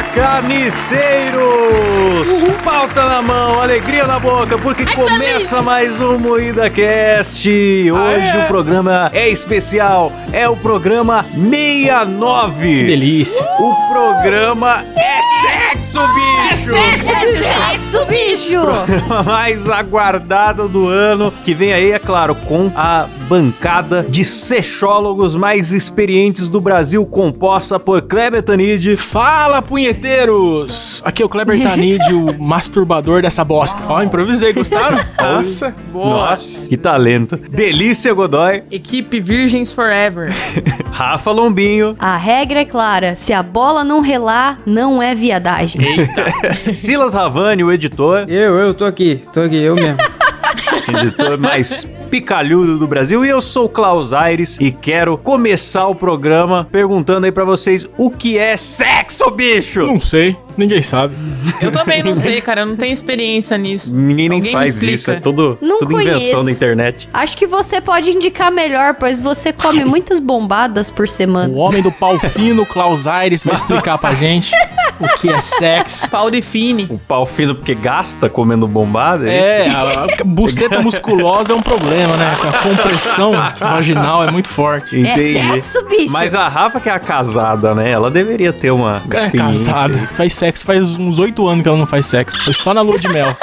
Fala, carniceiros! Uhum. Pauta na mão, alegria na boca, porque começa mais um MoidaCast. Hoje o programa é especial, é o programa 69. Que delícia! O programa é sexo, bicho! É sexo, bicho! Programa mais aguardado do ano, que vem aí, é claro, com a bancada de sexólogos mais experientes do Brasil, composta por Cleber Tanid. Fala, punheteiros! Aqui é o Cleber Tanid, o masturbador dessa bosta. Ó, improvisei, gostaram? Nossa! Boa. Nossa, que talento! Letícia Godoy. Equipe Virgens Forever. Rafa Lombinho. A regra é clara, se a bola não relar, não é viadagem. Eita! Silas Ravani, o editor. Eu tô aqui, eu mesmo. Editor mais picalhudo do Brasil. E eu sou o Klaus Aires e quero começar o programa perguntando aí pra vocês o que é sexo, bicho? Não sei. Ninguém sabe. Eu também não sei, cara. Eu não tenho experiência nisso. Ninguém faz isso. É tudo invenção da internet. Acho que você pode indicar melhor, pois você come muitas bombadas por semana. O homem do pau fino, Klaus Aires, vai explicar pra gente o que é sexo. Pau de fine. O pau fino porque gasta comendo bombada? É, a buceta musculosa é um problema, né? A compressão vaginal é muito forte. Entendi. É sexo, bicho. Mas a Rafa, que é a casada, né? Ela deveria ter uma experiência. É casada. Faz sexo faz uns 8 anos que ela não faz sexo. Foi só na lua de mel.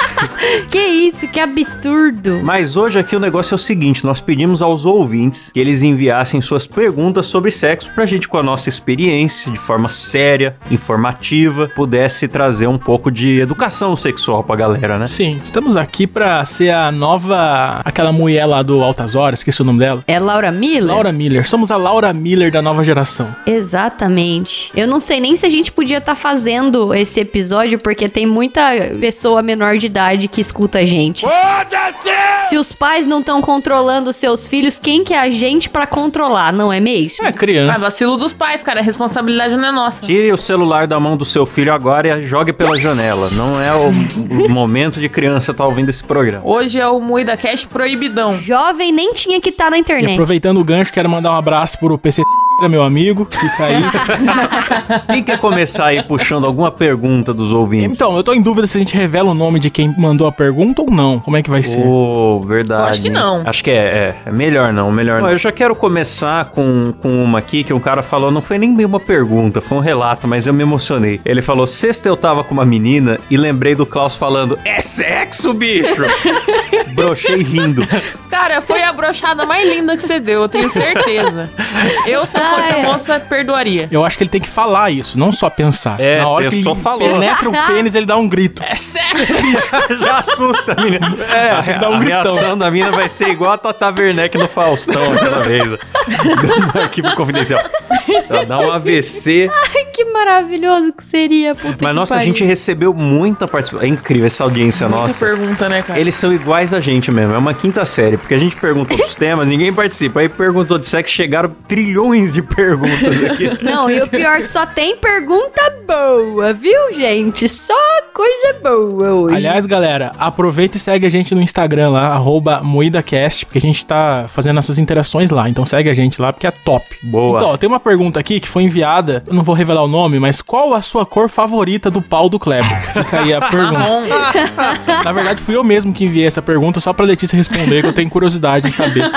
Que isso, que absurdo. Mas hoje aqui o negócio é o seguinte, nós pedimos aos ouvintes que eles enviassem suas perguntas sobre sexo pra gente, com a nossa experiência, de forma séria, informativa, pudesse trazer um pouco de educação sexual pra galera, né? Sim, estamos aqui pra ser a nova, aquela mulher lá do Altas Horas, esqueci o nome dela. É Laura Miller? Laura Miller, somos a Laura Miller da nova geração. Exatamente. Eu não sei nem se a gente podia estar fazendo esse episódio, porque tem muita pessoa menor de idade que escuta a gente. Se os pais não estão controlando seus filhos, quem que é a gente pra controlar, não é mesmo? É criança. Ah, vacilo dos pais, cara, a responsabilidade não é nossa. Tire o celular da mão do seu filho agora e jogue pela janela. Não é o momento de criança estar ouvindo esse programa. Hoje é o MoidaCast proibidão. Jovem nem tinha que estar na internet. E aproveitando o gancho, quero mandar um abraço pro PC... meu amigo, fica aí. Quem quer começar aí puxando alguma pergunta dos ouvintes? Então, eu tô em dúvida se a gente revela o nome de quem mandou a pergunta ou não. Como é que vai ser? Oh, verdade. Eu acho que não. Acho que é melhor não. Eu já quero começar com uma aqui que um cara falou, não foi nem bem uma pergunta, foi um relato, mas eu me emocionei. Ele falou, sexta eu tava com uma menina e lembrei do Klaus falando, é sexo, bicho! Brochei rindo. Cara, foi a brochada mais linda que você deu, eu tenho certeza. Eu só a moça perdoaria. Eu acho que ele tem que falar isso, não só pensar. É, na hora que ele penetra o pênis, ele dá um grito. É sexo, bicho. Já assusta a mina. É, tem que dar um gritão. A reação da mina vai ser igual a Tatá Werneck no Faustão aquela vez. Dando arquivo confidencial. Ela dá um AVC. Ai, que maravilhoso que seria. Mas nossa, a gente recebeu muita participação. É incrível essa audiência nossa. Muita pergunta, né, cara? Eles são iguais a gente mesmo. É uma quinta série, porque a gente perguntou os temas, ninguém participa. Aí perguntou de sexo, chegaram trilhões de perguntas aqui. Não, e o pior é que só tem pergunta boa, viu, gente? Só coisa boa hoje. Aliás, galera, aproveita e segue a gente no Instagram lá, @MoidaCast, porque a gente tá fazendo essas interações lá. Então segue a gente lá, porque é top. Boa. Então, ó, tem uma pergunta aqui que foi enviada, eu não vou revelar o nome, mas qual a sua cor favorita do pau do Kleber? Fica aí a pergunta. Na verdade, fui eu mesmo que enviei essa pergunta, só pra Letícia responder, que eu tenho curiosidade em saber.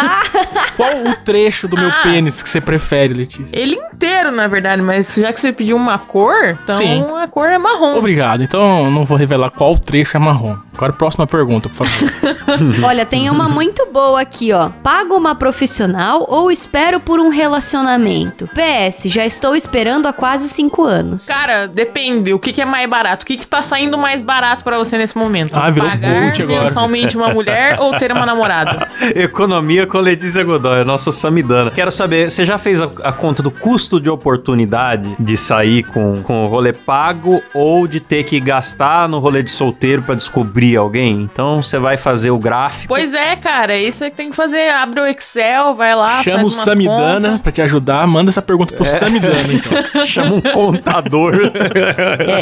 Qual o trecho do meu pênis que você prefere, Letícia? Ele inteiro, na verdade, mas já que você pediu uma cor, então sim, a cor é marrom. Obrigado, então eu não vou revelar qual trecho é marrom. Agora, próxima pergunta, por favor. Olha, tem uma muito boa aqui, ó. Pago uma profissional ou espero por um relacionamento? PS, já estou esperando há quase 5 anos. Cara, depende. O que é mais barato? O que tá saindo mais barato pra você nesse momento? Ah, virou coach agora. Pagar mensalmente uma mulher ou ter uma namorada? Economia com Letícia Godoy, nosso Samidana. Quero saber, você já fez a conta do custo de oportunidade de sair com o rolê pago ou de ter que gastar no rolê de solteiro pra descobrir alguém? Então, você vai fazer o gráfico. Pois é, cara, isso é que tem que fazer. Abre o Excel, vai lá, chama o Samidana conta. Pra te ajudar, manda essa pergunta pro Samidana, então. Chama um contador.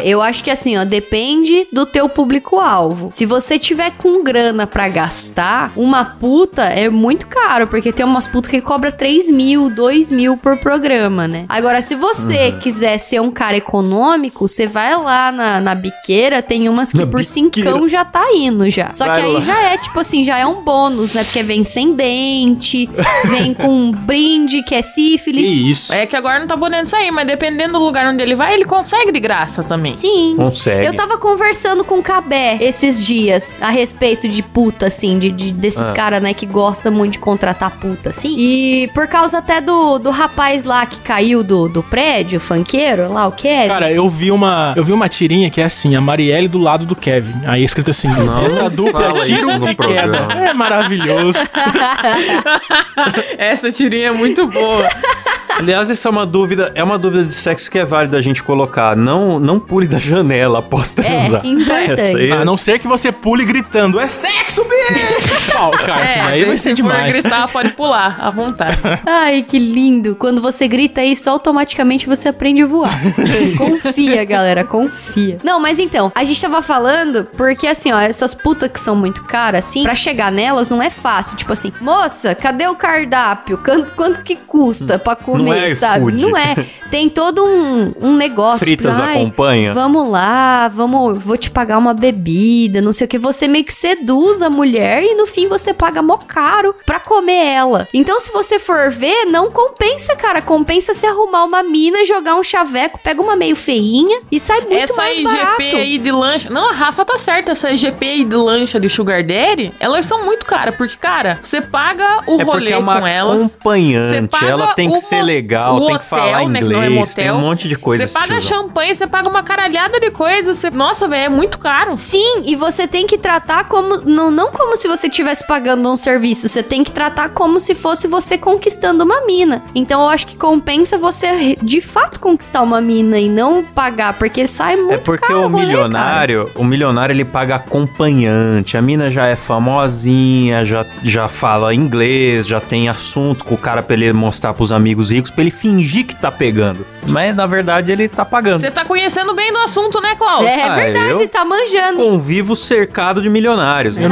Eu acho que assim, ó, depende do teu público-alvo. Se você tiver com grana pra gastar, uma puta é muito caro, porque tem umas putas que cobra 3 mil, 2 mil por programa, né? Agora, se você quiser ser um cara econômico, você vai lá na biqueira, tem umas que por 5 já tá indo já. Só vai que aí lá. Já é, tipo assim, já é um bônus, né? Porque vem sem dente, vem com um brinde que é sífilis. Que isso. É que agora não tá podendo sair, mas dependendo do lugar onde ele vai, ele consegue de graça também. Sim. Consegue. Eu tava conversando com o Cabé esses dias a respeito de puta, assim, desses caras, né, que gostam muito de contratar puta, assim. E por causa até do rapaz lá que caiu do prédio, funkeiro, lá o Kevin. Cara, eu vi uma tirinha que é assim, a Marielle do lado do Kevin. Aí é escrito assim, não, essa dupla é tiro e queda. É maravilhoso. Essa tirinha é muito boa. Aliás, isso é uma dúvida de sexo que é válida a gente colocar. Não pule da janela após transar. É, a não ser que você pule gritando, é sexo, bicho! Pau, cara, isso daí vai ser demais. Se for gritar, pode pular, à vontade. Ai, que lindo. Quando você grita isso, automaticamente você aprende a voar. Confia, galera, confia. Não, mas então, a gente tava falando porque, assim, ó, essas putas que são muito caras, assim, pra chegar nelas não é fácil. Tipo assim, moça, cadê o cardápio? Quanto que custa pra comer? Não é, sabe? Food. Não é. Tem todo um negócio. Fritas tipo, acompanha. Vamos lá, vou te pagar uma bebida, não sei o que. Você meio que seduz a mulher e no fim você paga mó caro pra comer ela. Então se você for ver, não compensa, cara. Compensa se arrumar uma mina, jogar um chaveco, pega uma meio feinha e sai muito essa mais barato. Essa IGP aí de lancha... Não, a Rafa tá certa. Essa IGP aí de lancha de sugar daddy, elas são muito caras. Porque, cara, você paga o rolê com elas. É uma acompanhante. Ela tem que ser legal, o tem hotel, que falar inglês, né, que não é tem um monte de coisa. Você paga champanhe, você paga uma caralhada de coisas. Nossa, velho, é muito caro. Sim, e você tem que tratar como... Não como se você estivesse pagando um serviço. Você tem que tratar como se fosse você conquistando uma mina. Então eu acho que compensa você, de fato, conquistar uma mina e não pagar, porque sai muito caro. É porque caro, o milionário, ele paga acompanhante. A mina já é famosinha, já fala inglês, já tem assunto com o cara pra ele mostrar pros amigos ricos, pra ele fingir que tá pegando. Mas, na verdade, ele tá pagando. Você tá conhecendo bem do assunto, né, Klaus? É verdade, tá manjando. Convivo cercado de milionários. Né?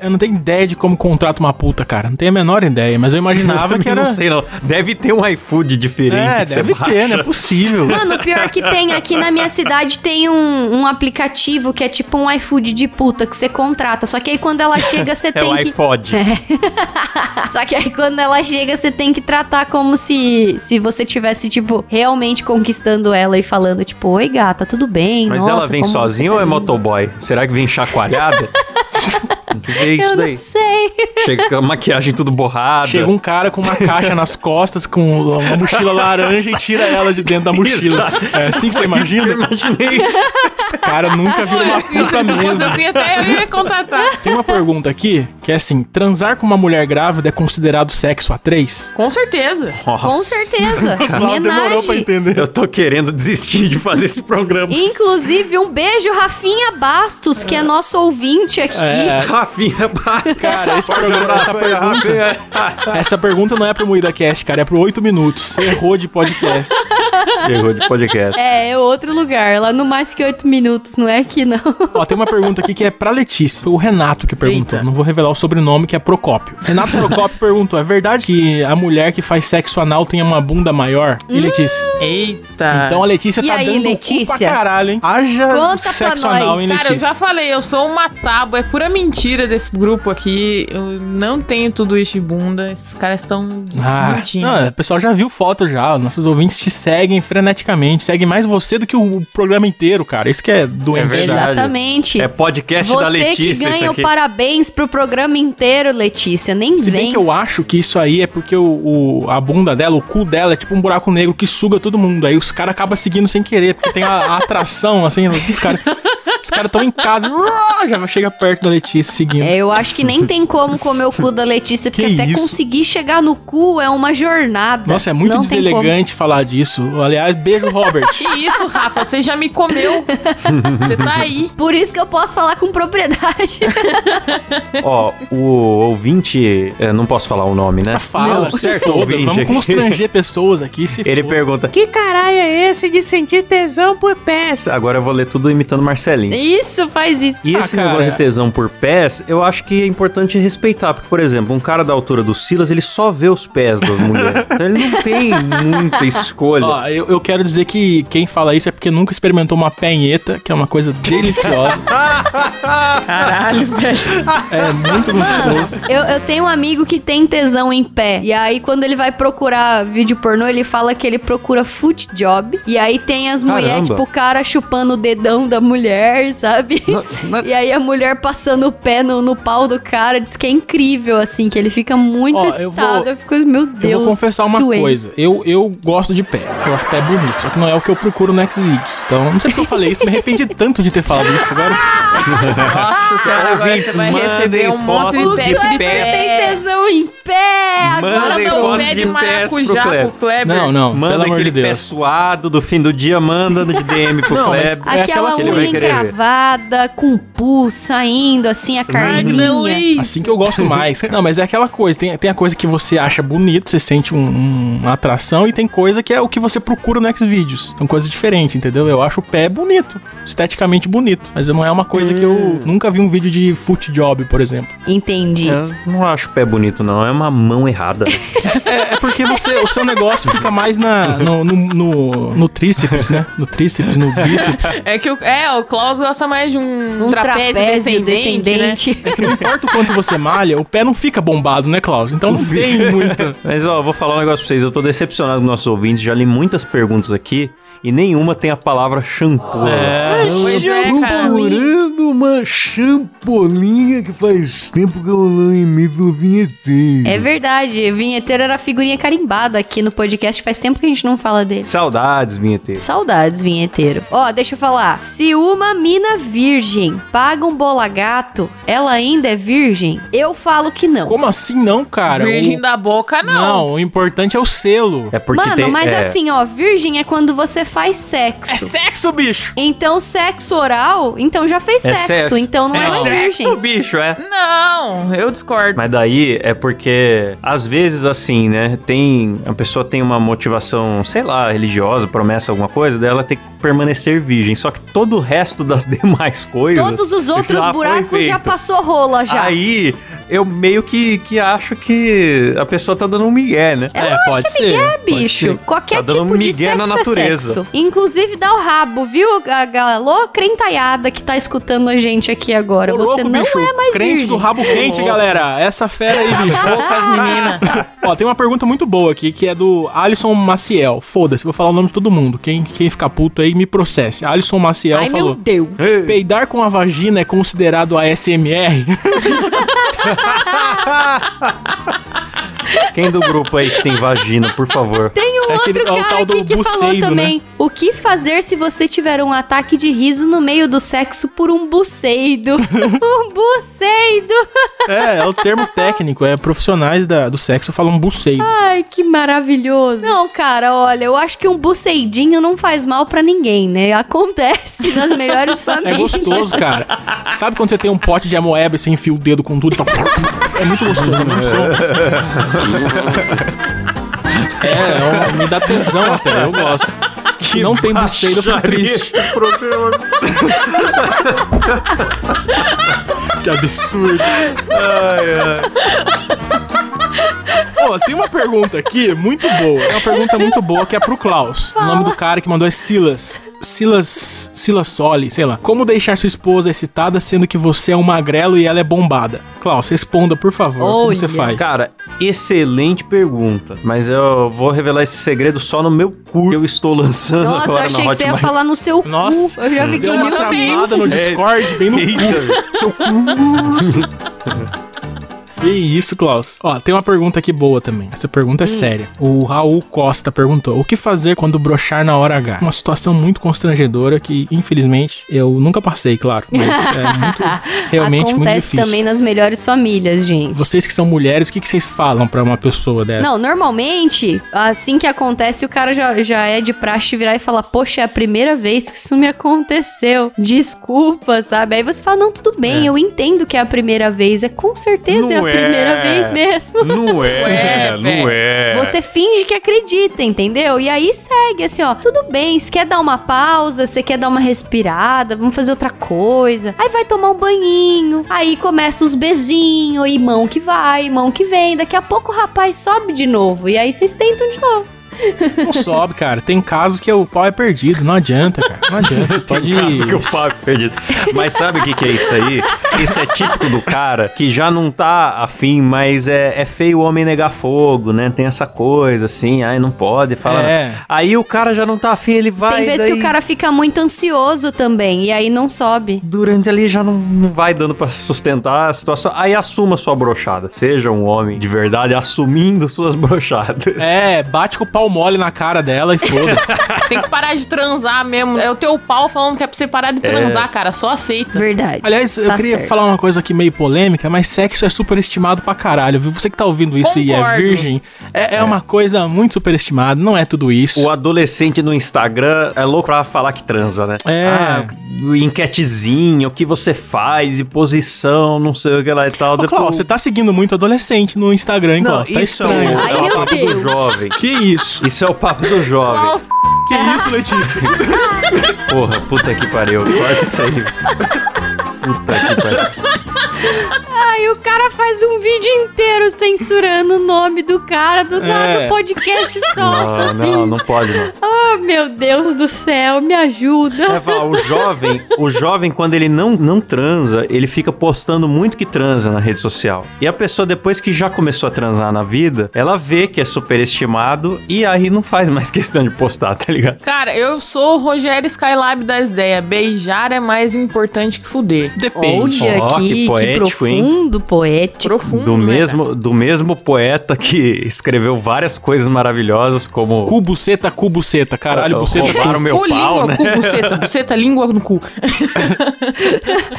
Eu não tenho ideia de como contrata uma puta, cara. Não tenho a menor ideia, mas eu imaginava que era... Não sei, não. Deve ter um iFood diferente. É, deve ter, não é possível. Mano, o pior que tem aqui na minha cidade tem um aplicativo que é tipo um iFood de puta que você contrata. Só que aí quando ela chega, você tem que... É o iFood. É. Só que aí quando ela chega, você tem que tratar como se você tivesse, tipo, realmente conquistando ela e falando, tipo, oi, gata, tudo bem? Mas nossa, ela vem sozinha ou é motoboy? Será que vem chacoalhada? Eu não sei. Chega com a maquiagem tudo borrada. Chega um cara com uma caixa nas costas, com uma mochila laranja e tira ela de dentro da mochila. É assim que você imagina? Eu imaginei. Esse cara nunca viu uma puta mesmo. Assim, até eu ia contratar. Tem uma pergunta aqui, que é assim, transar com uma mulher grávida é considerado sexo a 3? Com certeza. Nossa. Com certeza. Nossa, demorou pra entender. Eu tô querendo desistir de fazer esse programa. Inclusive, um beijo, Rafinha Bastos, que é nosso ouvinte aqui. Rafinha Bastos. Cara, essa pergunta não é pro MoidaCast, cara, é pro 8 minutos. Você errou de podcast. É outro lugar, lá no mais que 8 minutos, não é aqui não. Ó, tem uma pergunta aqui que é pra Letícia. Foi o Renato que perguntou, não vou revelar o sobrenome, que é Procópio. Renato Procópio perguntou, é verdade que a mulher que faz sexo anal tem uma bunda maior? E Letícia? Eita. Então a Letícia tá dando Letícia? O cu pra caralho, hein? Haja sexo anal, hein, Letícia? Cara, eu já falei, eu sou uma tábua, é pura mentira desse grupo aqui. Eu não tenho tudo isso de bunda. Esses caras estão mentindo. Não, o pessoal já viu foto já. Nossos ouvintes te seguem freneticamente. Seguem mais você do que o programa inteiro, cara. Isso que é doente. É verdade. Exatamente. É podcast da Letícia. Você que ganha o parabéns pro programa inteiro, Letícia. Nem se vem. Se bem que eu acho que isso aí é porque a bunda dela, o cu dela é tipo um buraco negro que suga todo mundo. Aí os caras acabam seguindo sem querer, porque tem a atração, assim, os caras... Os caras estão em casa, já chega perto da Letícia seguindo. É, eu acho que nem tem como comer o cu da Letícia, porque até conseguir chegar no cu é uma jornada. Nossa, é muito deselegante falar disso. Aliás, beijo, Robert. Que isso, Rafa, você já me comeu. Você tá aí. Por isso que eu posso falar com propriedade. Ó, o ouvinte, não posso falar o nome, né? Fala, não, certo, ouvinte. Vamos constranger pessoas aqui, se Ele for. Pergunta, que caralho é esse de sentir tesão por pés? Agora eu vou ler tudo imitando Marcelinho. Isso, faz isso. E esse negócio de tesão por pés, eu acho que é importante respeitar, porque, por exemplo, um cara da altura do Silas, ele só vê os pés das mulheres. Então ele não tem muita escolha. Ó, eu quero dizer que quem fala isso é porque nunca experimentou uma penheta, que é uma coisa deliciosa. Caralho, velho. É muito gostoso. Eu tenho um amigo que tem tesão em pé. E aí, quando ele vai procurar vídeo pornô, ele fala que ele procura foot job. E aí tem as mulheres, tipo, o cara chupando o dedão da mulher, sabe? E aí a mulher passando o pé no pau do cara. Diz que é incrível, assim, que ele fica muito excitado. Eu fico, meu Deus. Eu vou confessar uma coisa. Eu gosto de pé. Eu acho pé bonito. Só que não é o que eu procuro no X-League. Então, não sei porque eu falei isso. Me arrependi tanto de ter falado isso agora. Nossa senhora, agora você vai receber um monte de pé. Tem tesão em pé. Agora meu pé de maracujá pro Cleber. Não, manda aquele pé suado do fim do dia, manda no DM pro Cleber. Aquela unha encravada, com pus saindo, assim, a carninha. Assim que eu gosto mais. Não, mas é aquela coisa. Tem a coisa que você acha bonito, você sente uma atração, e tem coisa que é o que você procura no Xvideos. São coisas diferentes, entendeu? Eu acho o pé bonito, esteticamente bonito, mas não é uma coisa que eu nunca vi um vídeo de foot job, por exemplo. Entendi. Eu não acho o pé bonito, não. É uma mão errada. É porque o seu negócio fica mais no tríceps, né? No tríceps, no bíceps. É que o Klaus gosta mais de um trapézio descendente, né? É que não importa o quanto você malha, o pé não fica bombado, né, Klaus? Então não tem muita. Mas, ó, vou falar um negócio pra vocês. Eu tô decepcionado com nossos ouvintes. Já li muitas perguntas aqui e nenhuma tem a palavra shampoo. Eu tô procurando uma champolinha que faz tempo que eu não imito o vinheteiro. É verdade, vinheteiro era figurinha carimbada aqui no podcast, faz tempo que a gente não fala dele. Saudades, vinheteiro. Saudades, vinheteiro. Ó, deixa eu falar. Se uma mina virgem paga um bola gato, ela ainda é virgem? Eu falo que não. Como assim não, cara? Virgem da boca, não. Não, o importante é o selo. É porque assim, ó, virgem é quando você faz sexo. É sexo, bicho! Então, sexo oral, então já fez sexo. Então não é virgem. É sexo, bicho, é? Não, eu discordo. Mas daí é porque, às vezes, assim, né, a pessoa tem uma motivação, sei lá, religiosa, promessa, alguma coisa, dela tem que permanecer virgem. Só que todo o resto das demais coisas... Todos os outros buracos já passou rola, já. Aí, eu meio que acho que a pessoa tá dando um migué, né? É, pode ser. Migué, bicho. Pode ser. Qualquer tipo de sexo na natureza. É sexo. Inclusive, dá o rabo, viu? A galô crentaiada que tá escutando a gente aqui agora. Ô, você louco, não bicho, é mais crente virgem. Do rabo quente, galera. Essa fera aí, bicho. Ó, tem uma pergunta muito boa aqui, que é do Alisson Maciel. Foda-se, vou falar o nome de todo mundo. Quem ficar puto aí, me processe. Alisson Maciel falou... Ai, meu Deus. Peidar com a vagina é considerado ASMR? Quem do grupo aí que tem vagina, por favor? Tem um outro cara aqui que falou também, né? O que fazer se você tiver um ataque de riso no meio do sexo por um buceido? Um buceido! É o termo técnico, profissionais do sexo falam buceido. Ai, que maravilhoso. Não, cara, olha, eu acho que um buceidinho não faz mal pra ninguém, né? Acontece nas melhores famílias. É gostoso, cara. Sabe quando você tem um pote de amoeba e você enfia o dedo com tudo e fala... É muito gostoso, né? Me dá tesão até, eu gosto. Que não tem buceiro, eu fico triste. Esse programa. Que absurdo. Pô, tem uma pergunta aqui muito boa. É uma pergunta muito boa que é pro Klaus. Fala. O nome do cara que mandou é Silas Soli, sei lá. Como deixar sua esposa excitada sendo que você é um magrelo e ela é bombada? Klaus, responda, por favor. Como você faz? Cara, excelente pergunta. Mas eu vou revelar esse segredo só no meu cu que eu estou lançando. Nossa, agora eu achei que você ia falar no seu cu. Eu já fiquei uma travada no Discord, bem no cu. Seu cu. Que isso, Klaus. Ó, tem uma pergunta aqui boa também. Essa pergunta é séria. O Raul Costa perguntou: o que fazer quando brochar na hora H? Uma situação muito constrangedora que, infelizmente, eu nunca passei, claro. Mas é muito, realmente muito difícil. Acontece também nas melhores famílias, gente. Vocês que são mulheres, o que vocês falam pra uma pessoa dessa? Não, normalmente, assim que acontece, o cara já é de praxe virar e falar: poxa, é a primeira vez que isso me aconteceu. Desculpa, sabe? Aí você fala: não, tudo bem, eu entendo que é a primeira vez. É com certeza não é a primeira vez mesmo. Não é, não é. Você finge que acredita, entendeu? E aí segue assim, ó: tudo bem, você quer dar uma pausa, você quer dar uma respirada, vamos fazer outra coisa. Aí vai tomar um banhinho, aí começa os beijinhos, e mão que vai, mão que vem. Daqui a pouco o rapaz sobe de novo, e aí vocês tentam de novo. Não sobe, cara. Tem caso que o pau é perdido. Não adianta, cara. Não adianta. Pode Tem caso que o pau é perdido. Mas sabe o que é isso aí? Isso é típico do cara que já não tá afim, mas é feio o homem negar fogo, né? Tem essa coisa assim, aí não pode falar. É. Aí o cara já não tá afim, ele vai... Tem vezes daí... que o cara fica muito ansioso também, e aí não sobe. Durante ali já não vai dando pra sustentar a situação. Aí assuma sua brochada. Seja um homem de verdade assumindo suas brochadas. É, bate com o pau mole na cara dela e foda-se. Tem que parar de transar mesmo. É o teu pau falando que é pra você parar de transar, cara. Só aceita. Verdade. Aliás, eu queria falar uma coisa aqui meio polêmica, mas sexo é superestimado pra caralho, viu? Você que tá ouvindo isso e é virgem, é uma coisa muito superestimada, não é tudo isso. O adolescente no Instagram é louco pra falar que transa, né? É. Ah, enquetezinha, o que você faz, e posição, não sei o que lá e tal. Depois... Cláudio, você tá seguindo muito adolescente no Instagram, hein, Cláudio? Tá estranho. Isso é o papo do jovem. Que isso? Isso é o papo do jovem. Cláudio. Que isso, Letícia? Porra, puta que pariu. Corta isso aí. Puta que pariu. Ai, o cara faz um vídeo inteiro censurando o nome do cara do nada, o podcast solta. Não, assim. Não pode não. Oh, meu Deus do céu, me ajuda. Eva, o jovem quando ele não transa, ele fica postando muito que transa na rede social. E a pessoa, depois que já começou a transar na vida, ela vê que é superestimado e aí não faz mais questão de postar, tá ligado? Cara, eu sou o Rogério Skylab das ideias. Beijar é mais importante que fuder. Depende. Olha, que poético, hein? Profundo, poético. Profundo, do mesmo poeta que escreveu várias coisas maravilhosas, como... Cubuceta, caralho, buceta. Roubaram meu pau, né? Buceta, língua no cu.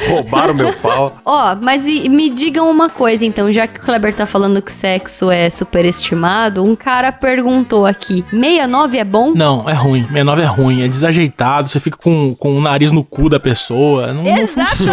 Roubaram meu pau. Ó, mas me digam uma coisa, então, já que o Kleber tá falando que sexo é superestimado, um cara perguntou aqui: 69 é bom? Não, é ruim. 69 é ruim, é desajeitado, você fica com o nariz no cu da pessoa. Não, exatamente,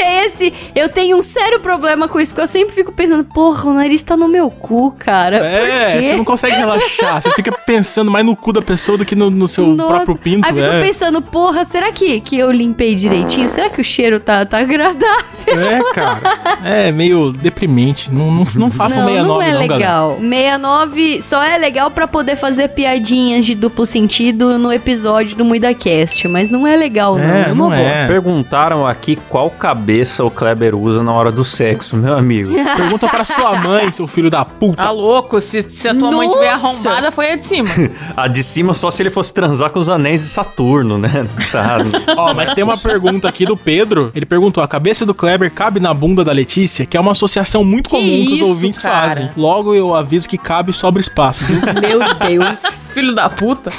não é esse. Eu tenho um sério problema com isso, porque eu sempre fico pensando: porra, o nariz tá no meu cu, cara. É, você não consegue relaxar, você fica pensando mais no cu da pessoa do que no seu próprio pinto. Aí fica pensando: porra, será que eu limpei direitinho? Será que o cheiro tá agradável? É, cara, é meio deprimente. Não façam 69, não é legal. 69 só é legal pra poder fazer piadinhas de duplo sentido no episódio do MoidaCast, mas não é legal, não. É uma bosta. Perguntaram aqui qual cabeça o Kleber usa na hora do sexo, meu amigo. Pergunta pra sua mãe, seu filho da puta. Tá louco? Se a tua mãe tiver arrombada, foi a de cima. A de cima só se ele fosse transar com os anéis de Saturno, né? Tá. Ó, mas tem uma pergunta aqui do Pedro. Ele perguntou: a cabeça do Kleber cabe na bunda da Letícia? Que é uma associação muito comum que os ouvintes fazem. Logo eu aviso que cabe e sobra espaço, viu? Meu Deus. Filho da puta.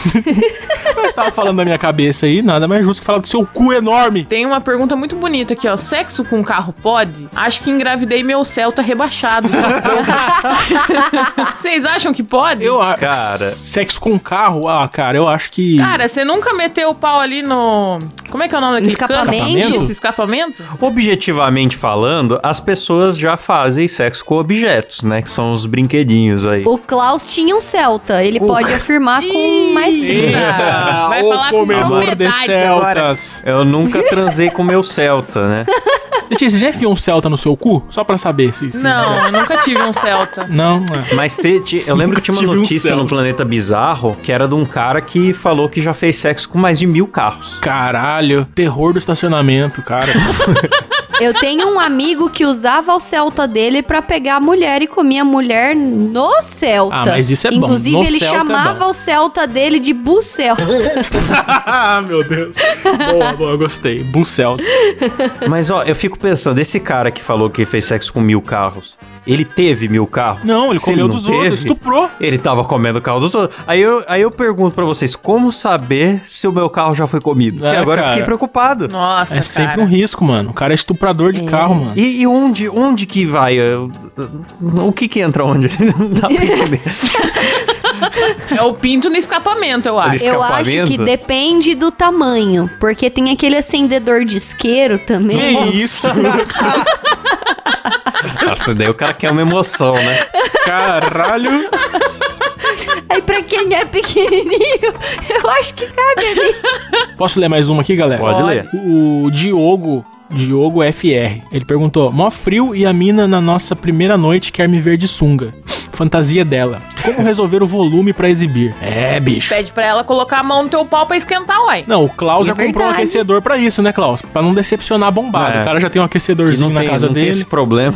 Mas tava falando da minha cabeça aí, nada mais justo que falar do seu cu enorme. Tem uma pergunta muito bonita aqui, ó: sexo com carro pode? Acho que engravidei meu Celta rebaixado. Vocês acham que pode? Eu acho. Cara, sexo com carro? Ah, cara, eu acho que... Cara, você nunca meteu o pau ali no... Como é que é o nome daquele escapamento? Isso, escapamento? Objetivamente falando, as pessoas já fazem sexo com objetos, né? Que são os brinquedinhos aí. O Klaus tinha um Celta. Ele pode afirmar com mais vida. Vai falar com propriedade de Celtas agora. Eu nunca transei com meu Celta, né? Letícia, você já enfiou um Celta no seu cu? Só pra saber se... não, eu nunca tive um Celta. Não, é. Mas eu lembro que tinha uma notícia no Planeta Bizarro, que era de um cara que falou que já fez sexo com mais de 1.000 carros. Caralho, terror do estacionamento, cara. Eu tenho um amigo que usava o Celta dele pra pegar a mulher e comia a mulher no Celta. Ah, mas isso é inclusive, bom. Inclusive, ele Celta chamava o Celta dele de Bucelta. Ah, meu Deus. Boa, eu gostei. Bucelta. Mas, ó, eu fico pensando, esse cara que falou que fez sexo com 1.000 carros, Ele teve 1000 carros. Não, ele comeu dos outros, estuprou. Ele tava comendo o carro dos outros. Aí eu pergunto pra vocês, como saber se o meu carro já foi comido? E agora eu fiquei preocupado. Nossa, é sempre um risco, mano. O cara é estuprador de carro, mano. E onde que vai? O que entra onde? Não dá pra entender. É o pinto no escapamento, eu acho. Escapamento? Eu acho que depende do tamanho, porque tem aquele acendedor de isqueiro também. Que nossa. Isso? Nossa, daí o cara quer uma emoção, né? Caralho! Aí pra quem é pequenininho, eu acho que cabe ali. Posso ler mais uma aqui, galera? Pode ler. O Diogo FR. Ele perguntou: mó frio e a mina na nossa primeira noite quer me ver de sunga. Fantasia dela. Como resolver o volume pra exibir? É, bicho. Pede pra ela colocar a mão no teu pau pra esquentar, uai. Não, o Klaus já comprou um aquecedor pra isso, né, Klaus? Pra não decepcionar a bombada. O cara já tem um aquecedorzinho na casa dele. Não tem esse problema.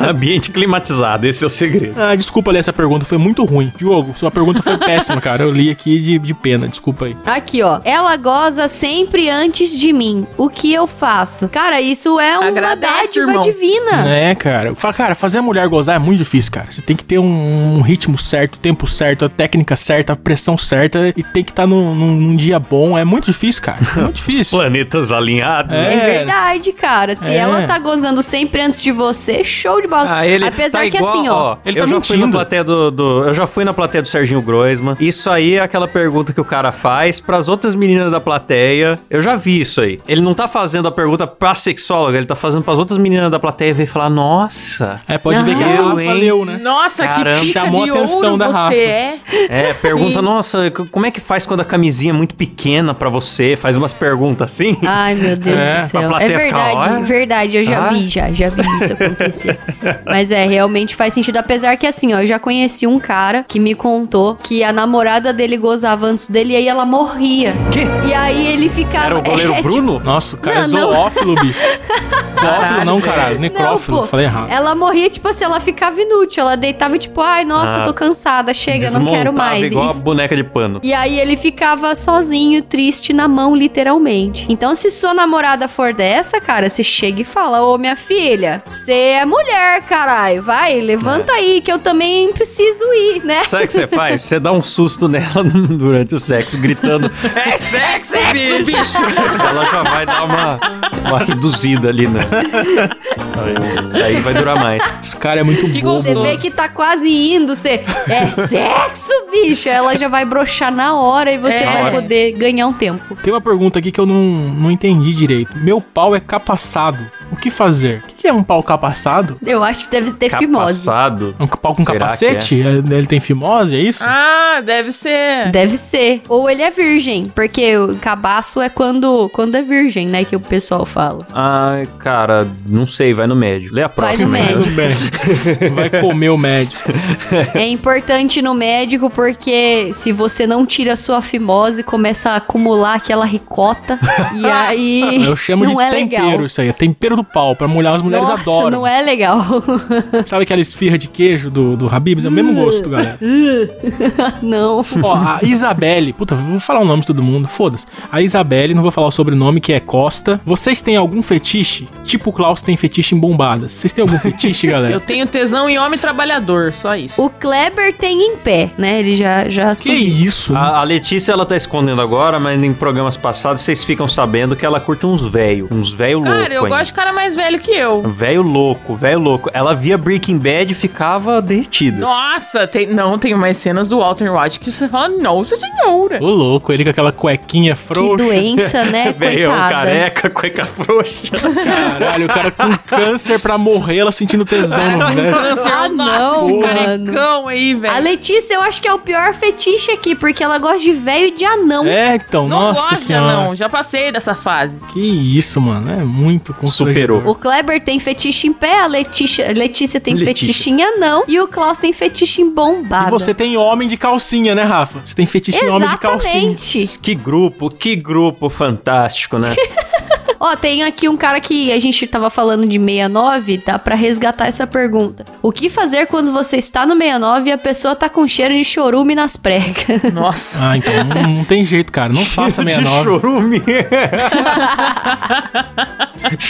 Ambiente climatizado, esse é o segredo. Ah, desculpa ler essa pergunta, foi muito ruim. Diogo, sua pergunta foi péssima, cara. Eu li aqui de pena, desculpa aí. Aqui, ó. Ela goza sempre antes de mim. O que eu faço? Cara, isso é uma dádiva divina. É, cara. Cara, fazer a mulher gozar é muito difícil, cara. Você tem que ter um ritmo certo, tempo certo, a técnica certa, a pressão certa e tem que estar num dia bom. É muito difícil, cara. É muito difícil. Os planetas alinhados. É verdade, cara. Se ela tá gozando sempre antes de você, show de bola. Apesar tá que igual, assim, ó. Ele eu tá já mentindo. Fui na plateia eu já fui na plateia do Serginho Groisman. Isso aí é aquela pergunta que o cara faz pras outras meninas da plateia. Eu já vi isso aí. Ele não tá fazendo a pergunta pra sexóloga, ele tá fazendo pras outras meninas da plateia e vem falar, nossa. É, pode ver que ela falou, né? Nossa, caramba, que pica de ouro da você Rafa. Pergunta, sim. Nossa, como é que faz quando a camisinha é muito pequena pra você? Faz umas perguntas assim. Ai, meu Deus do céu. É verdade, verdade, eu já vi, já vi isso acontecer. Mas realmente faz sentido, apesar que assim, ó, eu já conheci um cara que me contou que a namorada dele gozava antes dele e aí ela morria. Quê? E aí ele ficava... Era o goleiro Bruno? Tipo... Nossa, o cara é zoófilo, bicho. Zoófilo não, caralho, necrófilo, não, falei errado. Ela morria, tipo assim, ela ficava inútil, ela deitava tipo, ai, nossa, tô cansada, chega, não quero mais. Igual uma boneca de pano. E aí ele ficava sozinho, triste, na mão, literalmente. Então, se sua namorada for dessa, cara, você chega e fala, ô, minha filha, você é mulher, caralho, vai, levanta aí, que eu também preciso ir, né? Sabe o que você faz? Você dá um susto nela durante o sexo, gritando, é sexo, bicho! Ela já vai dar uma reduzida ali, né? Aí vai durar mais. Esse cara é muito bom. Você vê que tá quase indo, você... É sexo, bicho! Ela já vai broxar na hora e você vai poder ganhar um tempo. Tem uma pergunta aqui que eu não entendi direito. Meu pau é capaçado. O que fazer? O que é um pau capaçado? Eu acho que deve ter fimose. Capaçado? Um pau com capacete? Ele tem fimose, é isso? Ah, deve ser. Deve ser. Ou ele é virgem, porque o cabaço é quando é virgem, né? Que o pessoal fala. Ai, cara, não sei, vai no médico. Lê a próxima. Vai no médico. Vai comer o médico. É importante ir no médico porque se você não tira a sua fimose, começa a acumular aquela ricota e aí eu chamo de tempero legal. Isso aí, é tempero do pau, pra molhar, as mulheres adoram. Nossa, não é legal. Sabe aquela esfirra de queijo do Habib's? É o mesmo gosto, galera. Não. Ó, a Isabelle, puta, vou falar o nome de todo mundo, foda-se. A Isabelle, não vou falar o sobrenome, que é Costa. Vocês têm algum fetiche? Tipo o Klaus tem fetiche em bombadas. Vocês têm algum fetiche, galera? Eu tenho tesão em homem trabalhador, só isso. O Cleber tem em pé, né? Ele já assumiu. Que isso? A Letícia, ela tá escondendo agora, mas em programas passados vocês ficam sabendo que ela curte uns velho. Uns velho louco. Cara, eu gosto de cara mais velho que eu. Velho louco, velho louco. Ela via Breaking Bad e ficava derretida. Nossa, tem umas cenas do Walter White que você fala, nossa senhora. O louco, ele com aquela cuequinha frouxa. Que doença, né? Velho, careca, cueca frouxa. Caralho, o cara com câncer pra morrer, ela sentindo tesão, né? Ah, não, nossa, carecão aí, velho. A Letícia, eu acho que é o pior fetiche aqui, porque ela gosta de velho e de anão. É, então, não, nossa senhora. Não gosta de anão, já passei dessa fase. Que isso, mano, é muito constrangedor. Superou. O Kleber tem fetiche em pé, a Letícia tem fetiche em anão e o Klaus tem fetiche em bombada. E você tem homem de calcinha, né, Rafa? Você tem fetiche em homem de calcinha. Que grupo fantástico, né? Ó, tem aqui um cara que a gente tava falando de 69, tá? Pra resgatar essa pergunta. O que fazer quando você está no 69 e a pessoa tá com cheiro de chorume nas pregas? Nossa. Ah, então não tem jeito, cara. Não faça 69. Cheiro de chorume.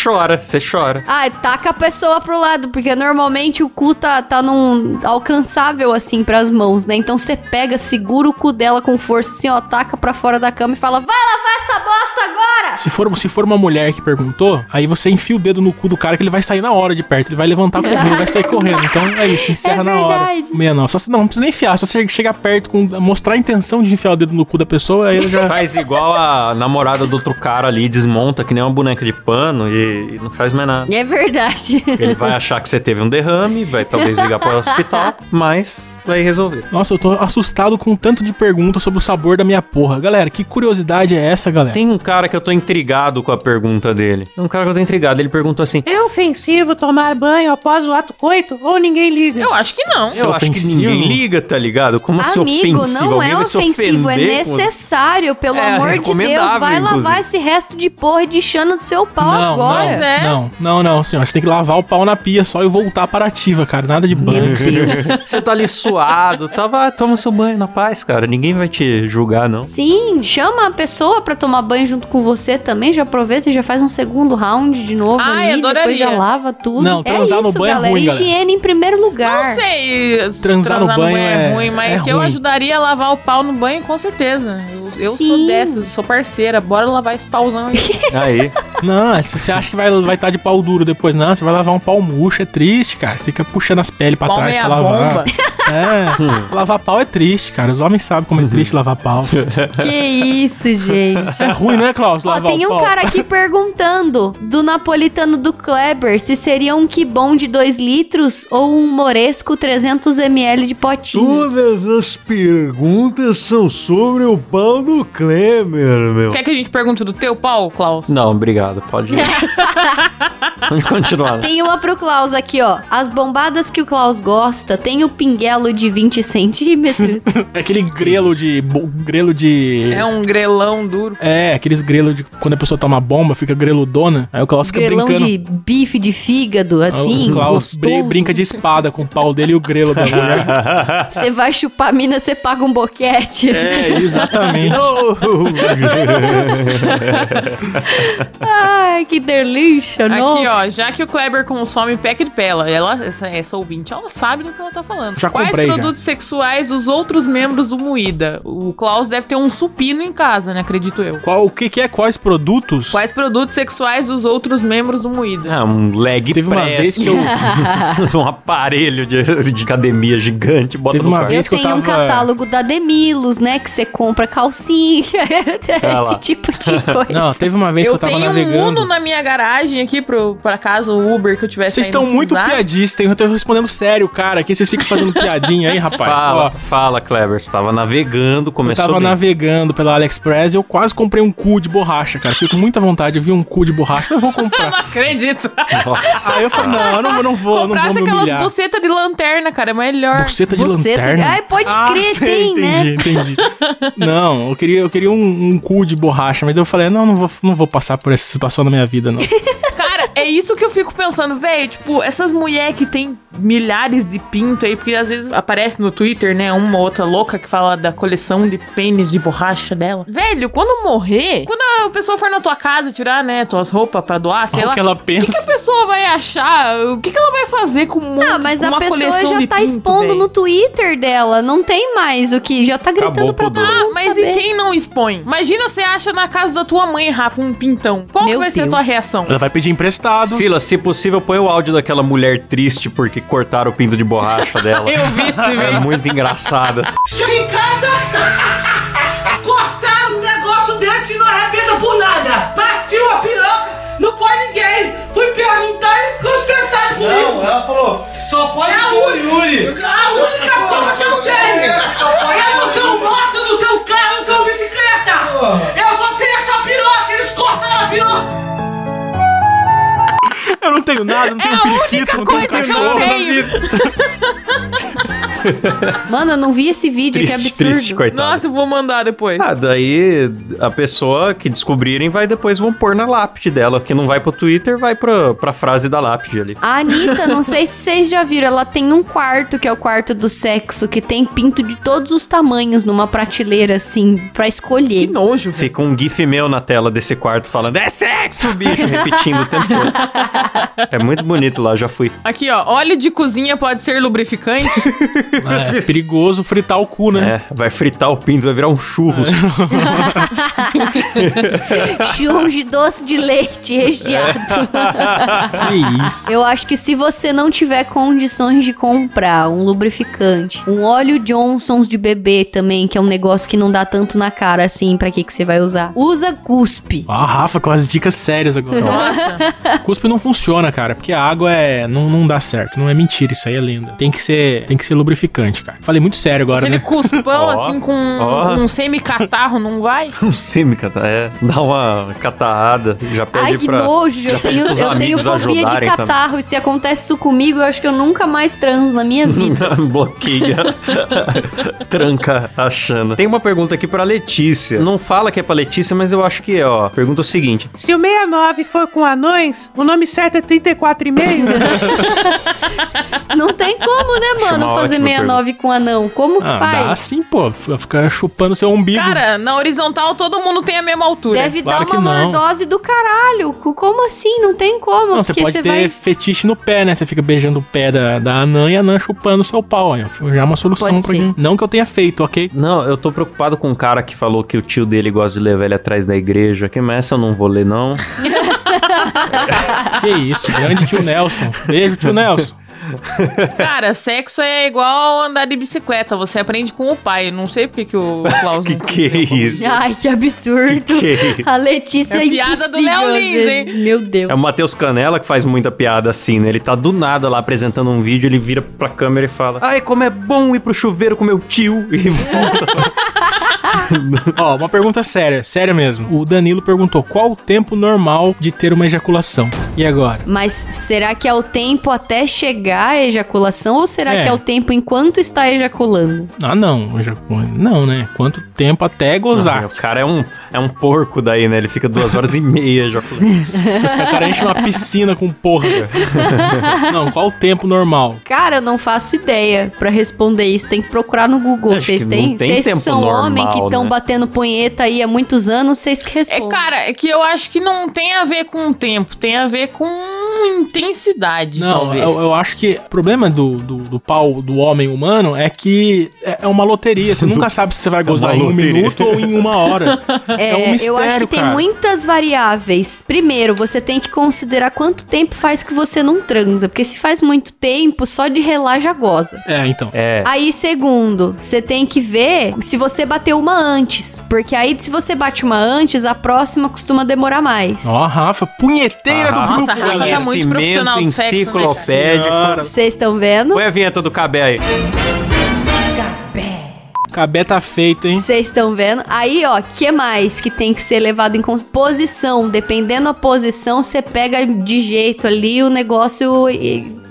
Chora, você chora. Ai, taca a pessoa pro lado, porque normalmente o cu tá num alcançável, assim, pras mãos, né? Então você pega, segura o cu dela com força, assim, ó, taca pra fora da cama e fala, vai lavar essa bosta agora! Se for uma mulher que perguntou, aí você enfia o dedo no cu do cara que ele vai sair na hora de perto, ele vai levantar correndo, vai sair correndo. Então é isso, encerra na hora. Meia não. Só se não precisa nem enfiar, só você chegar perto, mostrar a intenção de enfiar o dedo no cu da pessoa, aí ele já... Faz igual a namorada do outro cara ali, desmonta que nem uma boneca de pano e não faz mais nada. É verdade. Ele vai achar que você teve um derrame, vai talvez ligar para o hospital, mas vai resolver. Nossa, eu tô assustado com o tanto de perguntas sobre o sabor da minha porra. Galera, que curiosidade é essa, galera? Tem um cara que eu tô intrigado com a pergunta dele. Ele perguntou assim, é ofensivo tomar banho após o ato coito ou ninguém liga? Eu acho que não. Eu acho que ninguém liga, tá ligado? Como se ofensivo? Não é ofensivo, é necessário, pelo amor de Deus. Vai lavar esse resto de porra e de chana do seu pau agora. Não, senhora. Você tem que lavar o pau na pia só e voltar para ativa, cara. Nada de banho. Você tá ali suado, toma seu banho na paz, cara. Ninguém vai te julgar, não. Sim, chama a pessoa pra tomar banho junto com você também. Já aproveita e já faz um segundo round de novo. Ai, ali, depois já lava tudo. Não, transar no banho é ruim, galera. Higiene em primeiro lugar. Não sei. Transar no banho é ruim, mas que eu ajudaria a lavar o pau no banho, com certeza. Eu sou dessas, sou parceira. Bora lavar esse pauzão aí. Aí. Não, se você acha que vai estar de pau duro depois, não, você vai lavar um pau murcho, é triste, cara. Você fica puxando as peles pra trás pra lavar. Bomba. Lavar pau é triste, cara. Os homens sabem como é triste lavar pau. Que isso, gente. É ruim, né, Klaus? Ó, tem um cara aqui perguntando do napolitano do Kleber se seria um quibom de 2 litros ou um moresco 300 ml de potinho. Todas as perguntas são sobre o pau do Kleber, meu. Quer que a gente pergunte do teu pau, Klaus? Não, obrigado. Pode ir. Vamos continuar. Tem uma pro Klaus aqui, ó. As bombadas que o Klaus gosta tem o pinguelo de 20 centímetros. É aquele grelo de... É um grelão duro. É, aqueles grelos de... Quando a pessoa toma bomba, fica greludona. Aí o Klaus fica brincando. Grelão de bife de fígado, assim. O Klaus brinca de espada com o pau dele e o grelo da mulher. Você vai chupar a mina, você paga um boquete. É, exatamente. Ai, que delícia, não? Aqui, ó, já que o Kleber consome pack de pela, essa ouvinte, ela sabe do que ela tá falando. Já quais produtos sexuais os outros membros do Moída? O Klaus deve ter um supino em casa, né? Acredito eu. Quais produtos? Quais produtos sexuais os outros membros do Moída? Ah, um leg press. Teve uma vez que eu... um aparelho de academia gigante. Bota teve no uma vez que eu tenho um catálogo da Demilos, né? Que você compra calcinha. Esse tipo de coisa. Não, teve uma vez que eu tava navegando. Eu tenho um mundo na minha garagem aqui pra caso o Uber que eu tivesse. Vocês estão muito piadistas, hein? Eu tô respondendo sério, cara. Aqui vocês ficam fazendo piadinha, hein, rapaz? Fala, Kleber. Você tava navegando, começou. Eu tava navegando pela AliExpress e eu quase comprei um cu de borracha, cara. Fiquei com muita vontade. Eu vi um cu de borracha, eu vou comprar. Eu não acredito. Nossa. Aí eu falei, não vou me humilhar. Comprasse aquelas buceta de lanterna, cara. É melhor. Buceta de lanterna? Ai, pode crer, tem, né? Entendi. Não, eu queria um cu de borracha, mas eu falei, não vou passar por essa situação na minha vida, não. Cara, é isso que eu fico pensando, velho. Tipo, essas mulheres que tem milhares de pinto aí, porque às vezes aparece no Twitter, né, uma ou outra louca que fala da coleção de pênis de borracha dela. Velho, quando morrer, quando a pessoa for na tua casa tirar, né, tuas roupas pra doar, sei lá, o que a pessoa vai achar? O que ela vai fazer com uma coleção de pinto? Ah, mas a pessoa já tá expondo no Twitter dela, não tem mais o que, já tá gritando pra todo mundo saber. Mas e quem não expõe? Imagina você acha na casa da tua mãe, Rafa, um pintão. Qual que vai ser a tua reação? Ela vai pedir emprestado. Silas, se possível, põe o áudio daquela mulher triste porque cortaram o pinto de borracha dela. Eu vi isso, velho. É muito engraçada. Chega em casa, cortaram um negócio desse que não arrebenta por nada. Partiu a piroca, não pode ninguém. Fui perguntar e ficou estressado comigo. Não, ela falou, só pode Yuri. A única coisa que eu tenho. Eu não tenho moto, não tenho carro, não tenho bicicleta. Eu só tenho essa piroca, eles cortaram a piroca. Eu não tenho nada, não tenho periquito, não tenho cachorro. É a única coisa que eu tenho. Mano, eu não vi esse vídeo, triste, que absurdo. Triste, coitado. Nossa, eu vou mandar depois. Ah, daí a pessoa que descobrirem vai depois vão pôr na lápide dela. Que não vai pro Twitter, vai pra frase da lápide ali. A Anitta, não sei se vocês já viram, ela tem um quarto, que é o quarto do sexo, que tem pinto de todos os tamanhos numa prateleira, assim, pra escolher. Que nojo, velho. Fica um gif meu na tela desse quarto falando, é sexo, bicho, repetindo o tempo todo. É muito bonito lá, já fui. Aqui, ó, óleo de cozinha pode ser lubrificante? É perigoso fritar o cu, né? É, vai fritar o pinto, vai virar um churros. Churros de doce de leite recheado. Que isso? Eu acho que se você não tiver condições de comprar um lubrificante, um óleo Johnson's de bebê também, que é um negócio que não dá tanto na cara, assim, pra que você vai usar? Usa cuspe. Ah, Rafa, com as dicas sérias agora. Nossa. Cuspe não funciona, cara, porque a água é... Não dá certo, não é mentira, isso aí é lenda. Tem que ser lubrificante, cara. Falei muito sério agora, aquele, né? Aquele cuspão, assim, com um semicatarro, não vai? Um semicatarro, é. Dá uma catarrada, já perde. Ai, que pra... nojo, eu tenho fobia de catarro, também. E se acontece isso comigo, eu acho que eu nunca mais transo na minha vida. Bloqueia. Tranca achando. Tem uma pergunta aqui pra Letícia. Não fala que é pra Letícia, mas eu acho que é, ó. Pergunta o seguinte. Se o 69 for com anões, o nome certo é 34,5? Não tem como, né, mano, fazer 69 pergunta. Com anão. Como que faz? Dá sim, pô. Ficar chupando seu umbigo. Cara, na horizontal todo mundo tem a mesma altura. Deve claro dar uma lordose do caralho. Como assim? Não tem como. Não, você pode ter fetiche no pé, né? Você fica beijando o pé da anã e a anã chupando o seu pau. Aí. Já é uma solução pra mim. Não que eu tenha feito, ok? Não, eu tô preocupado com um cara que falou que o tio dele gosta de levar ele atrás da igreja. Que essa eu não vou ler, não. Que isso, grande tio Nelson. Beijo, tio Nelson. Cara, sexo é igual andar de bicicleta. Você aprende com o pai. Não sei porque que o Klaus... que é isso? Ai, que absurdo. Que a Letícia é piada do Léo Lins, hein? Meu Deus. É o Matheus Canela que faz muita piada assim, né? Ele tá do nada lá apresentando um vídeo, ele vira pra câmera e fala, ai, como é bom ir pro chuveiro com meu tio. E volta. Ó, uma pergunta séria, séria mesmo. O Danilo perguntou, qual o tempo normal de ter uma ejaculação? E agora? Mas será que é o tempo até chegar à ejaculação ou será que é o tempo enquanto está ejaculando? Ah, não. Não, né? Quanto tempo até gozar? Não, o cara é um porco daí, né? Ele fica 2 horas e meia ejaculando. Esse cara enche uma piscina com porra. Não, qual o tempo normal? Cara, eu não faço ideia pra responder isso. Tem que procurar no Google. Vocês têm? Vocês são normal. Homens que estão, né, batendo punheta aí há muitos anos, vocês que respondem. É, cara, é que eu acho que não tem a ver com o tempo, tem a ver com intensidade, não, talvez. Eu acho que o problema do pau do homem humano é que é uma loteria, você nunca sabe se você vai gozar em um minuto ou em 1 hora. É um mistério, eu acho que cara. Tem muitas variáveis. Primeiro, você tem que considerar quanto tempo faz que você não transa, porque se faz muito tempo, só de relar já goza. É, então. É. Aí, segundo, você tem que ver se você bater uma antes, porque aí se você bate uma antes, a próxima costuma demorar mais. Ó, Rafa, punheteira do grupo. Nossa, Rafa tá muito profissional do sexo. Enciclopédico. Vocês estão vendo? Põe a vinheta do Cabé aí. Cabé tá feito, hein? Vocês estão vendo? Aí, ó, que mais que tem que ser levado em composição? Dependendo da posição, você pega de jeito ali, o negócio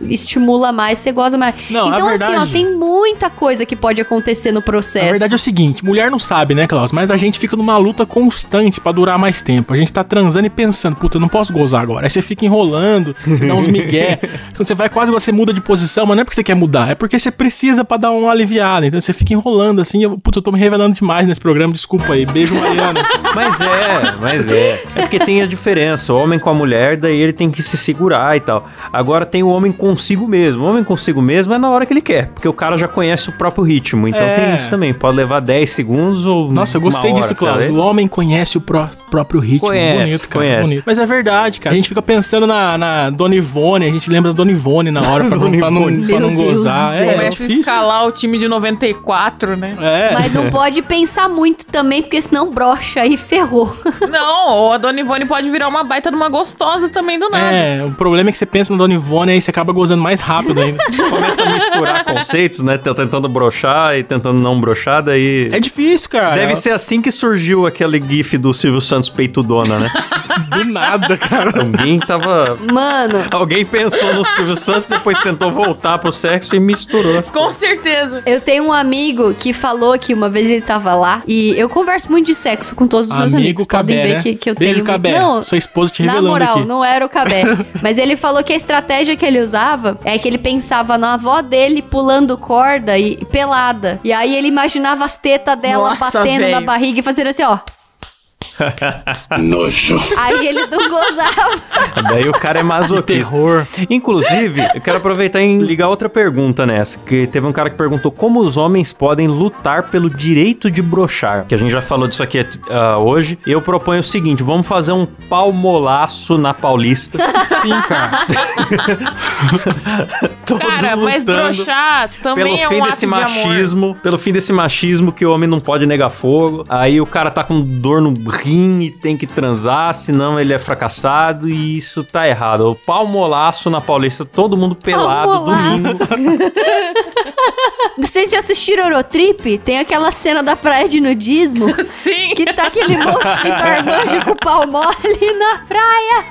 estimula mais, você goza mais. Não, então, verdade, assim, ó, tem muita coisa que pode acontecer no processo. A verdade é o seguinte, mulher não sabe, né, Klaus? Mas a gente fica numa luta constante pra durar mais tempo. A gente tá transando e pensando, puta, eu não posso gozar agora. Aí você fica enrolando, você dá uns migué. Quando você vai quase, você muda de posição, mas não é porque você quer mudar, é porque você precisa pra dar uma aliviada. Então, você fica enrolando, assim. Puta, eu tô me revelando demais nesse programa, desculpa aí. Beijo, Mariana. Mas é. É porque tem a diferença. O homem com a mulher, daí ele tem que se segurar e tal. Agora tem o homem consigo mesmo. O homem consigo mesmo é na hora que ele quer, porque o cara já conhece o próprio ritmo. Então tem isso também. Pode levar 10 segundos ou... Nossa, eu gostei disso, Klaus. O homem conhece o próprio ritmo. Bonito, cara. Conhece. Bonito. Mas é verdade, cara. A gente fica pensando na Dona Ivone. A gente lembra da Dona Ivone na hora pra não gozar. Começa a escalar o time de 94, né? É. Mas não pode pensar muito também, porque senão brocha e ferrou. Não, ou a Dona Ivone pode virar uma baita de uma gostosa também do nada. É, o problema é que você pensa na Dona Ivone e aí você acaba gozando mais rápido ainda. Começa a misturar conceitos, né? Tentando brochar e tentando não brochar, daí... É difícil, cara. Deve ser assim que surgiu aquele gif do Silvio Santos peitudona, né? Do nada, cara. Alguém tava... Mano. Alguém pensou no Silvio Santos, depois tentou voltar pro sexo e misturou as coisas. Com certeza. Eu tenho um amigo que falou que uma vez ele tava lá, e eu converso muito de sexo com todos os meus amigos. Cabé, podem ver, né? que eu Beijo, tenho... Cabé. Não, sua esposa te revelando aqui. Na moral, aqui. Não era o Cabé. Mas ele falou que a estratégia que ele usava é que ele pensava na avó dele pulando corda e pelada. E aí ele imaginava as tetas dela batendo na barriga e fazendo assim, ó. Nojo. Aí ele não gozava. Daí o cara é masoquista. Terror. Inclusive, eu quero aproveitar e ligar outra pergunta nessa, que teve um cara que perguntou como os homens podem lutar pelo direito de broxar, que a gente já falou disso aqui hoje. Eu proponho o seguinte, vamos fazer um palmolaço na Paulista. Sim, cara. Cara, mas broxar também é um ato de machismo, amor. Pelo fim desse machismo que o homem não pode negar fogo. Aí o cara tá com dor no rim e tem que transar, senão ele é fracassado, e isso tá errado. O palmolaço na Paulista, todo mundo pelado, domingo. Vocês já assistiram Eurotrip? Tem aquela cena da praia de nudismo. Sim. Que tá aquele monte de marmanjo com o pau mole na praia.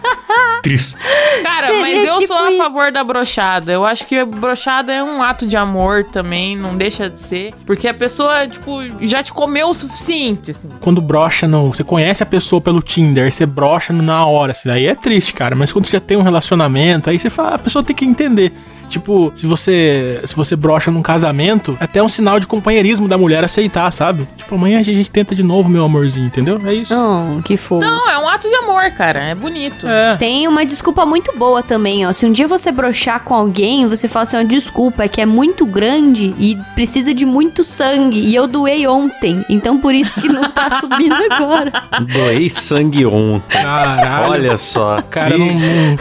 Triste. Cara, seria, mas eu tipo sou a favor da broxada. Eu acho que broxada é um ato de amor também, não deixa de ser. Porque a pessoa, tipo, já te comeu o suficiente, assim. Quando broxa no... Você conhece a pessoa pelo Tinder, você brocha na hora, assim, aí é triste, cara. Mas quando você já tem um relacionamento, aí você fala, a pessoa tem que entender. Tipo, se você brocha num casamento, é até um sinal de companheirismo da mulher aceitar, sabe? Tipo, amanhã a gente tenta de novo, meu amorzinho, entendeu? É isso. Não, que fofo. Não, é um ato de amor, cara. É bonito. É. Tem uma desculpa muito boa também, ó. Se um dia você brochar com alguém, você fala assim, ó, desculpa, é que é muito grande e precisa de muito sangue. E eu doei ontem, então por isso que não tá subindo agora. Doei sangue ontem. Caralho. Olha só. Cara, não...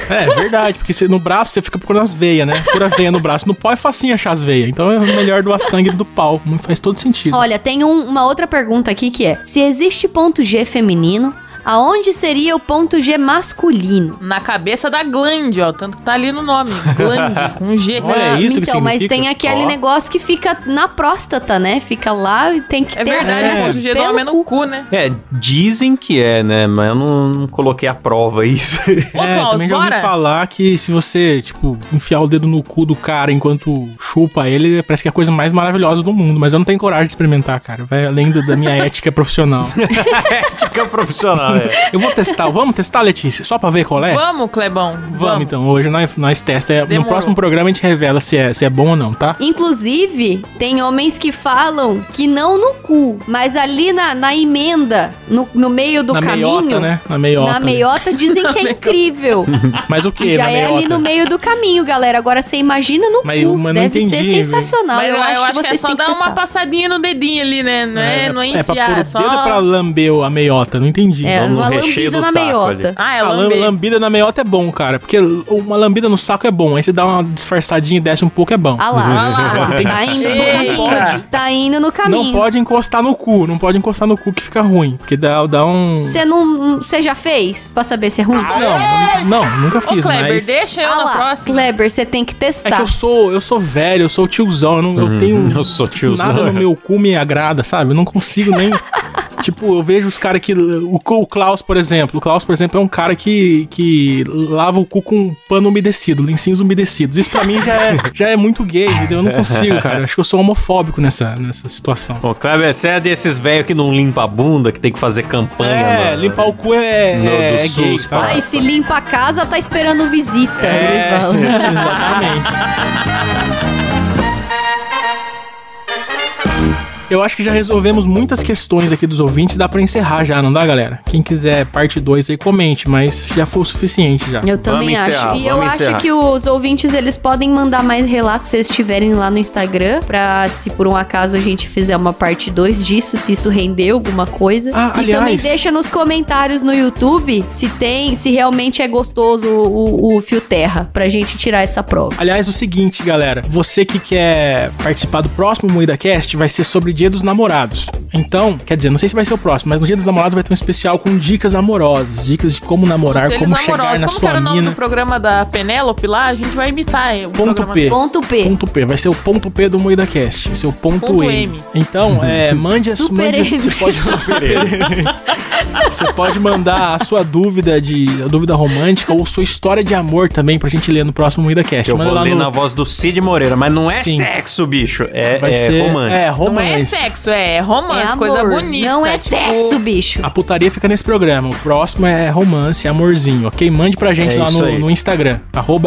É verdade, porque no braço você fica procurando as veias, né? A veia no braço. No pau é facinho achar as veias. Então é melhor doar sangue do pau. Faz todo sentido. Olha, tem uma outra pergunta aqui que é: se existe ponto G feminino, aonde seria o ponto G masculino? Na cabeça da glande, ó. Tanto que tá ali no nome. Glande, com G. Olha, é isso então, que significa. Mas tem aquele negócio que fica na próstata, né? Fica lá e tem que ter... É verdade, o G do homem é no cu, né? É, dizem que é, né? Mas eu não coloquei à prova isso. Klaus, também já ouvi falar que se você, tipo, enfiar o dedo no cu do cara enquanto chupa ele, parece que é a coisa mais maravilhosa do mundo. Mas eu não tenho coragem de experimentar, cara. Vai além da minha ética profissional. Ética profissional. Eu vou testar. Vamos testar, Letícia? Só pra ver qual é? Vamos, Clebão. Vamos, então. Hoje nós testamos. No próximo programa a gente revela se é bom ou não, tá? Inclusive, tem homens que falam que não no cu, mas ali na emenda, no meio do caminho. Meiota, né? Na meiota. Na meiota dizem que é incrível. Mas o quê? Já é ali no meio do caminho, galera. Agora você imagina no cu. Mas não entendi. Deve ser sensacional. Mas eu acho que é só dar uma passadinha no dedinho ali, né? Não é enfiar. É pra pôr o dedo pra lamber a meiota. Não entendi. É, uma lambida na meiota. Ah, é lambida na meiota é bom, cara. Porque uma lambida no saco é bom. Aí você dá uma disfarçadinha e desce um pouco, é bom. Ah lá. Tá indo no caminho. Tá indo no caminho. Não pode encostar no cu. Não pode encostar no cu que fica ruim. Porque dá um... Você já fez? Pra saber se é ruim? Não, nunca fiz, Kleber, mas... Kleber, deixa eu na próxima. Kleber, você tem que testar. É que eu sou velho, eu sou tiozão. Eu sou tiozão. Nada no meu cu me agrada, sabe? Eu não consigo nem... Tipo, eu vejo os caras que... O Klaus, por exemplo. O Klaus, por exemplo, é um cara que lava o cu com um pano umedecido, lencinhos umedecidos. Isso pra mim já é muito gay, entendeu? Eu não consigo, cara. Acho que eu sou homofóbio nessa situação. Ô, Cleber, você é desses velhos que não limpa a bunda, que tem que fazer campanha. Limpar o cu é gay. Ah, e se limpa a casa, tá esperando visita. Eles falam. Exatamente. Eu acho que já resolvemos muitas questões aqui dos ouvintes. Dá pra encerrar já, não dá, galera? Quem quiser parte 2 aí, comente. Mas já foi o suficiente já. Eu também acho. E eu acho que os ouvintes, eles podem mandar mais relatos se eles estiverem lá no Instagram. Pra se por um acaso a gente fizer uma parte 2 disso, se isso render alguma coisa. Ah, e aliás, também deixa nos comentários no YouTube se realmente é gostoso o Fio Terra. Pra gente tirar essa prova. Aliás, o seguinte, galera. Você que quer participar do próximo MoidaCast, vai ser sobre Dia dos Namorados. Então, quer dizer, não sei se vai ser o próximo, mas no Dia dos Namorados vai ter um especial com dicas amorosas, dicas de como namorar, como chegar na sua mina. Como que era o nome do programa da Penélope lá? A gente vai imitar o programa. Ponto P. Vai ser o ponto P do MoidaCast. Vai ser o ponto M. Então, mande a sua... Você pode mandar a sua dúvida romântica ou sua história de amor também pra gente ler no próximo MoidaCast. Eu vou ler na voz do Cid Moreira, mas não é sexo, bicho. É romance. Não é sexo, é romance, é coisa bonita. Não é sexo, bicho. A putaria fica nesse programa. O próximo é romance, amorzinho, ok? Mande pra gente lá no Instagram,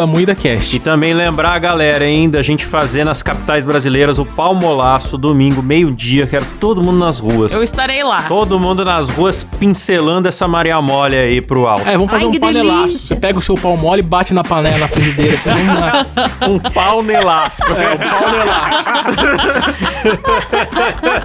@MoidaCast. E também lembrar a galera, hein, da gente fazer nas capitais brasileiras o palmolaço, domingo, meio-dia. Quero todo mundo nas ruas. Eu estarei lá. Todo mundo nas ruas pincelando essa Maria Mole aí pro alto. Vamos fazer um panelaço. Você pega o seu pau mole e bate na panela, na frigideira. Você um paunelaço. Um paunelaço.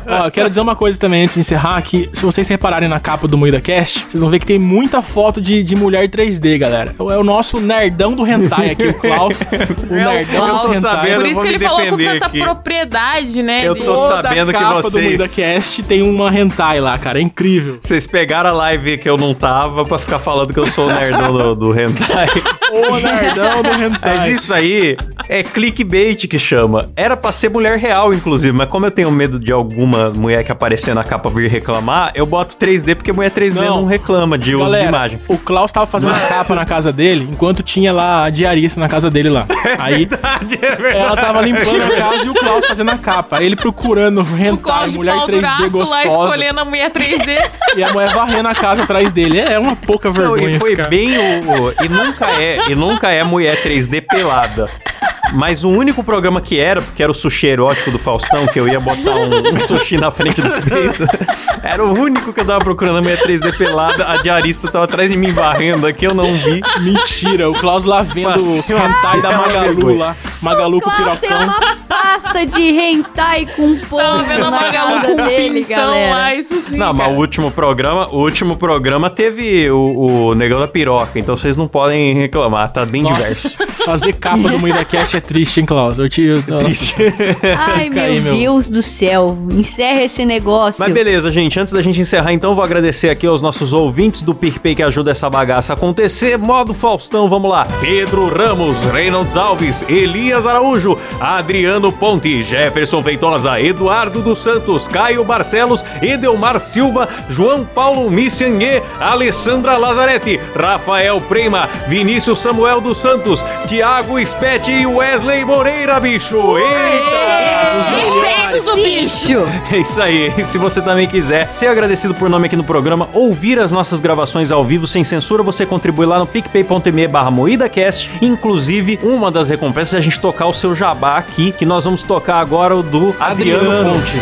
Ó, eu quero dizer uma coisa também antes de encerrar, que se vocês repararem na capa do MoidaCast, vocês vão ver que tem muita foto de mulher 3D, galera. É o nosso nerdão do hentai aqui, o Klaus. O nerdão do hentai. Por isso que ele falou com tanta propriedade, né? Eu tô sabendo que vocês... do MoidaCast tem uma hentai lá, cara. É incrível. Vocês pegaram a live que eu não tava pra ficar falando que eu sou o nerdão do hentai. O nerdão do hentai. Mas isso aí é clickbait que chama. Era pra ser mulher real, inclusive, mas como eu tenho medo de alguma mulher que aparecer na capa vir reclamar, eu boto 3D, porque mulher 3D não reclama de uso de imagem. O Klaus tava fazendo a capa na casa dele, enquanto tinha lá a diarista na casa dele lá. Aí verdade. Ela tava limpando a casa e o Klaus fazendo a capa. Aí ele procurando hentai, mulher 3D gostosa. Lá escolhendo a mulher 3D. E a mulher varrendo a casa atrás dele. É uma pouca vergonha esse cara. E nunca é mulher 3D pelada. Mas o único programa que era, porque era o sushi erótico do Faustão, que eu ia botar um sushi na frente do peito, era o único que eu tava procurando a minha 3D pelada, a diarista tava atrás de mim varrendo aqui, eu não vi. Mentira, o Klaus lá vendo os hentai da Magalu lá. Magalu com o pirocão. Tem uma pasta de hentai com pão na casa dele, galera. Mas o último programa teve o negão da piroca, então vocês não podem reclamar, tá bem diverso. Fazer capa do MoidaCast é triste, hein, Klaus? Triste. Ai, meu Deus do céu. Encerra esse negócio. Mas beleza, gente. Antes da gente encerrar, então, vou agradecer aqui aos nossos ouvintes do PicPay que ajuda essa bagaça a acontecer. Modo Faustão, vamos lá. Pedro Ramos, Reynolds Alves, Elias Araújo, Adriano Ponte, Jefferson Feitosa, Eduardo dos Santos, Caio Barcelos, Edelmar Silva, João Paulo Missiangue, Alessandra Lazarete, Rafael Prema, Vinícius Samuel dos Santos, Tiago Spetti e Wesley Moreira, bicho! Eita! Os bicho! É isso aí. E se você também quiser ser agradecido por nome aqui no programa, ouvir as nossas gravações ao vivo sem censura, você contribui lá no picpay.me/MoidaCast. Inclusive, uma das recompensas é a gente tocar o seu jabá aqui, que nós vamos tocar agora o do Adriano Ponte.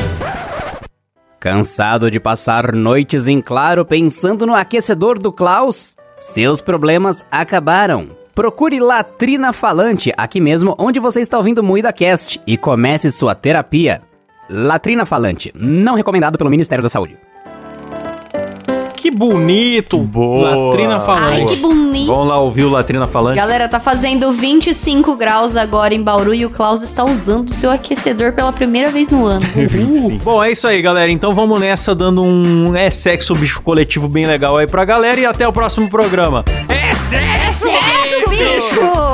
Cansado de passar noites em claro pensando no aquecedor do Klaus? Seus problemas acabaram. Procure Latrina Falante, aqui mesmo onde você está ouvindo o MoidaCast, e comece sua terapia. Latrina Falante, não recomendado pelo Ministério da Saúde. Que bonito! Boa. Latrina Falante. Ai, que bonito! Vamos lá ouvir o Latrina Falante. Galera, tá fazendo 25 graus agora em Bauru e o Klaus está usando o seu aquecedor pela primeira vez no ano. 25. Bom, é isso aí, galera. Então vamos nessa, dando um sexo, bicho coletivo bem legal aí pra galera, e até o próximo programa. É sexo, bicho!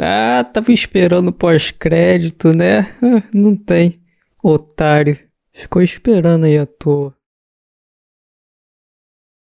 Ah, tava esperando pós-crédito, né? Não tem. Otário. Ficou esperando aí à toa.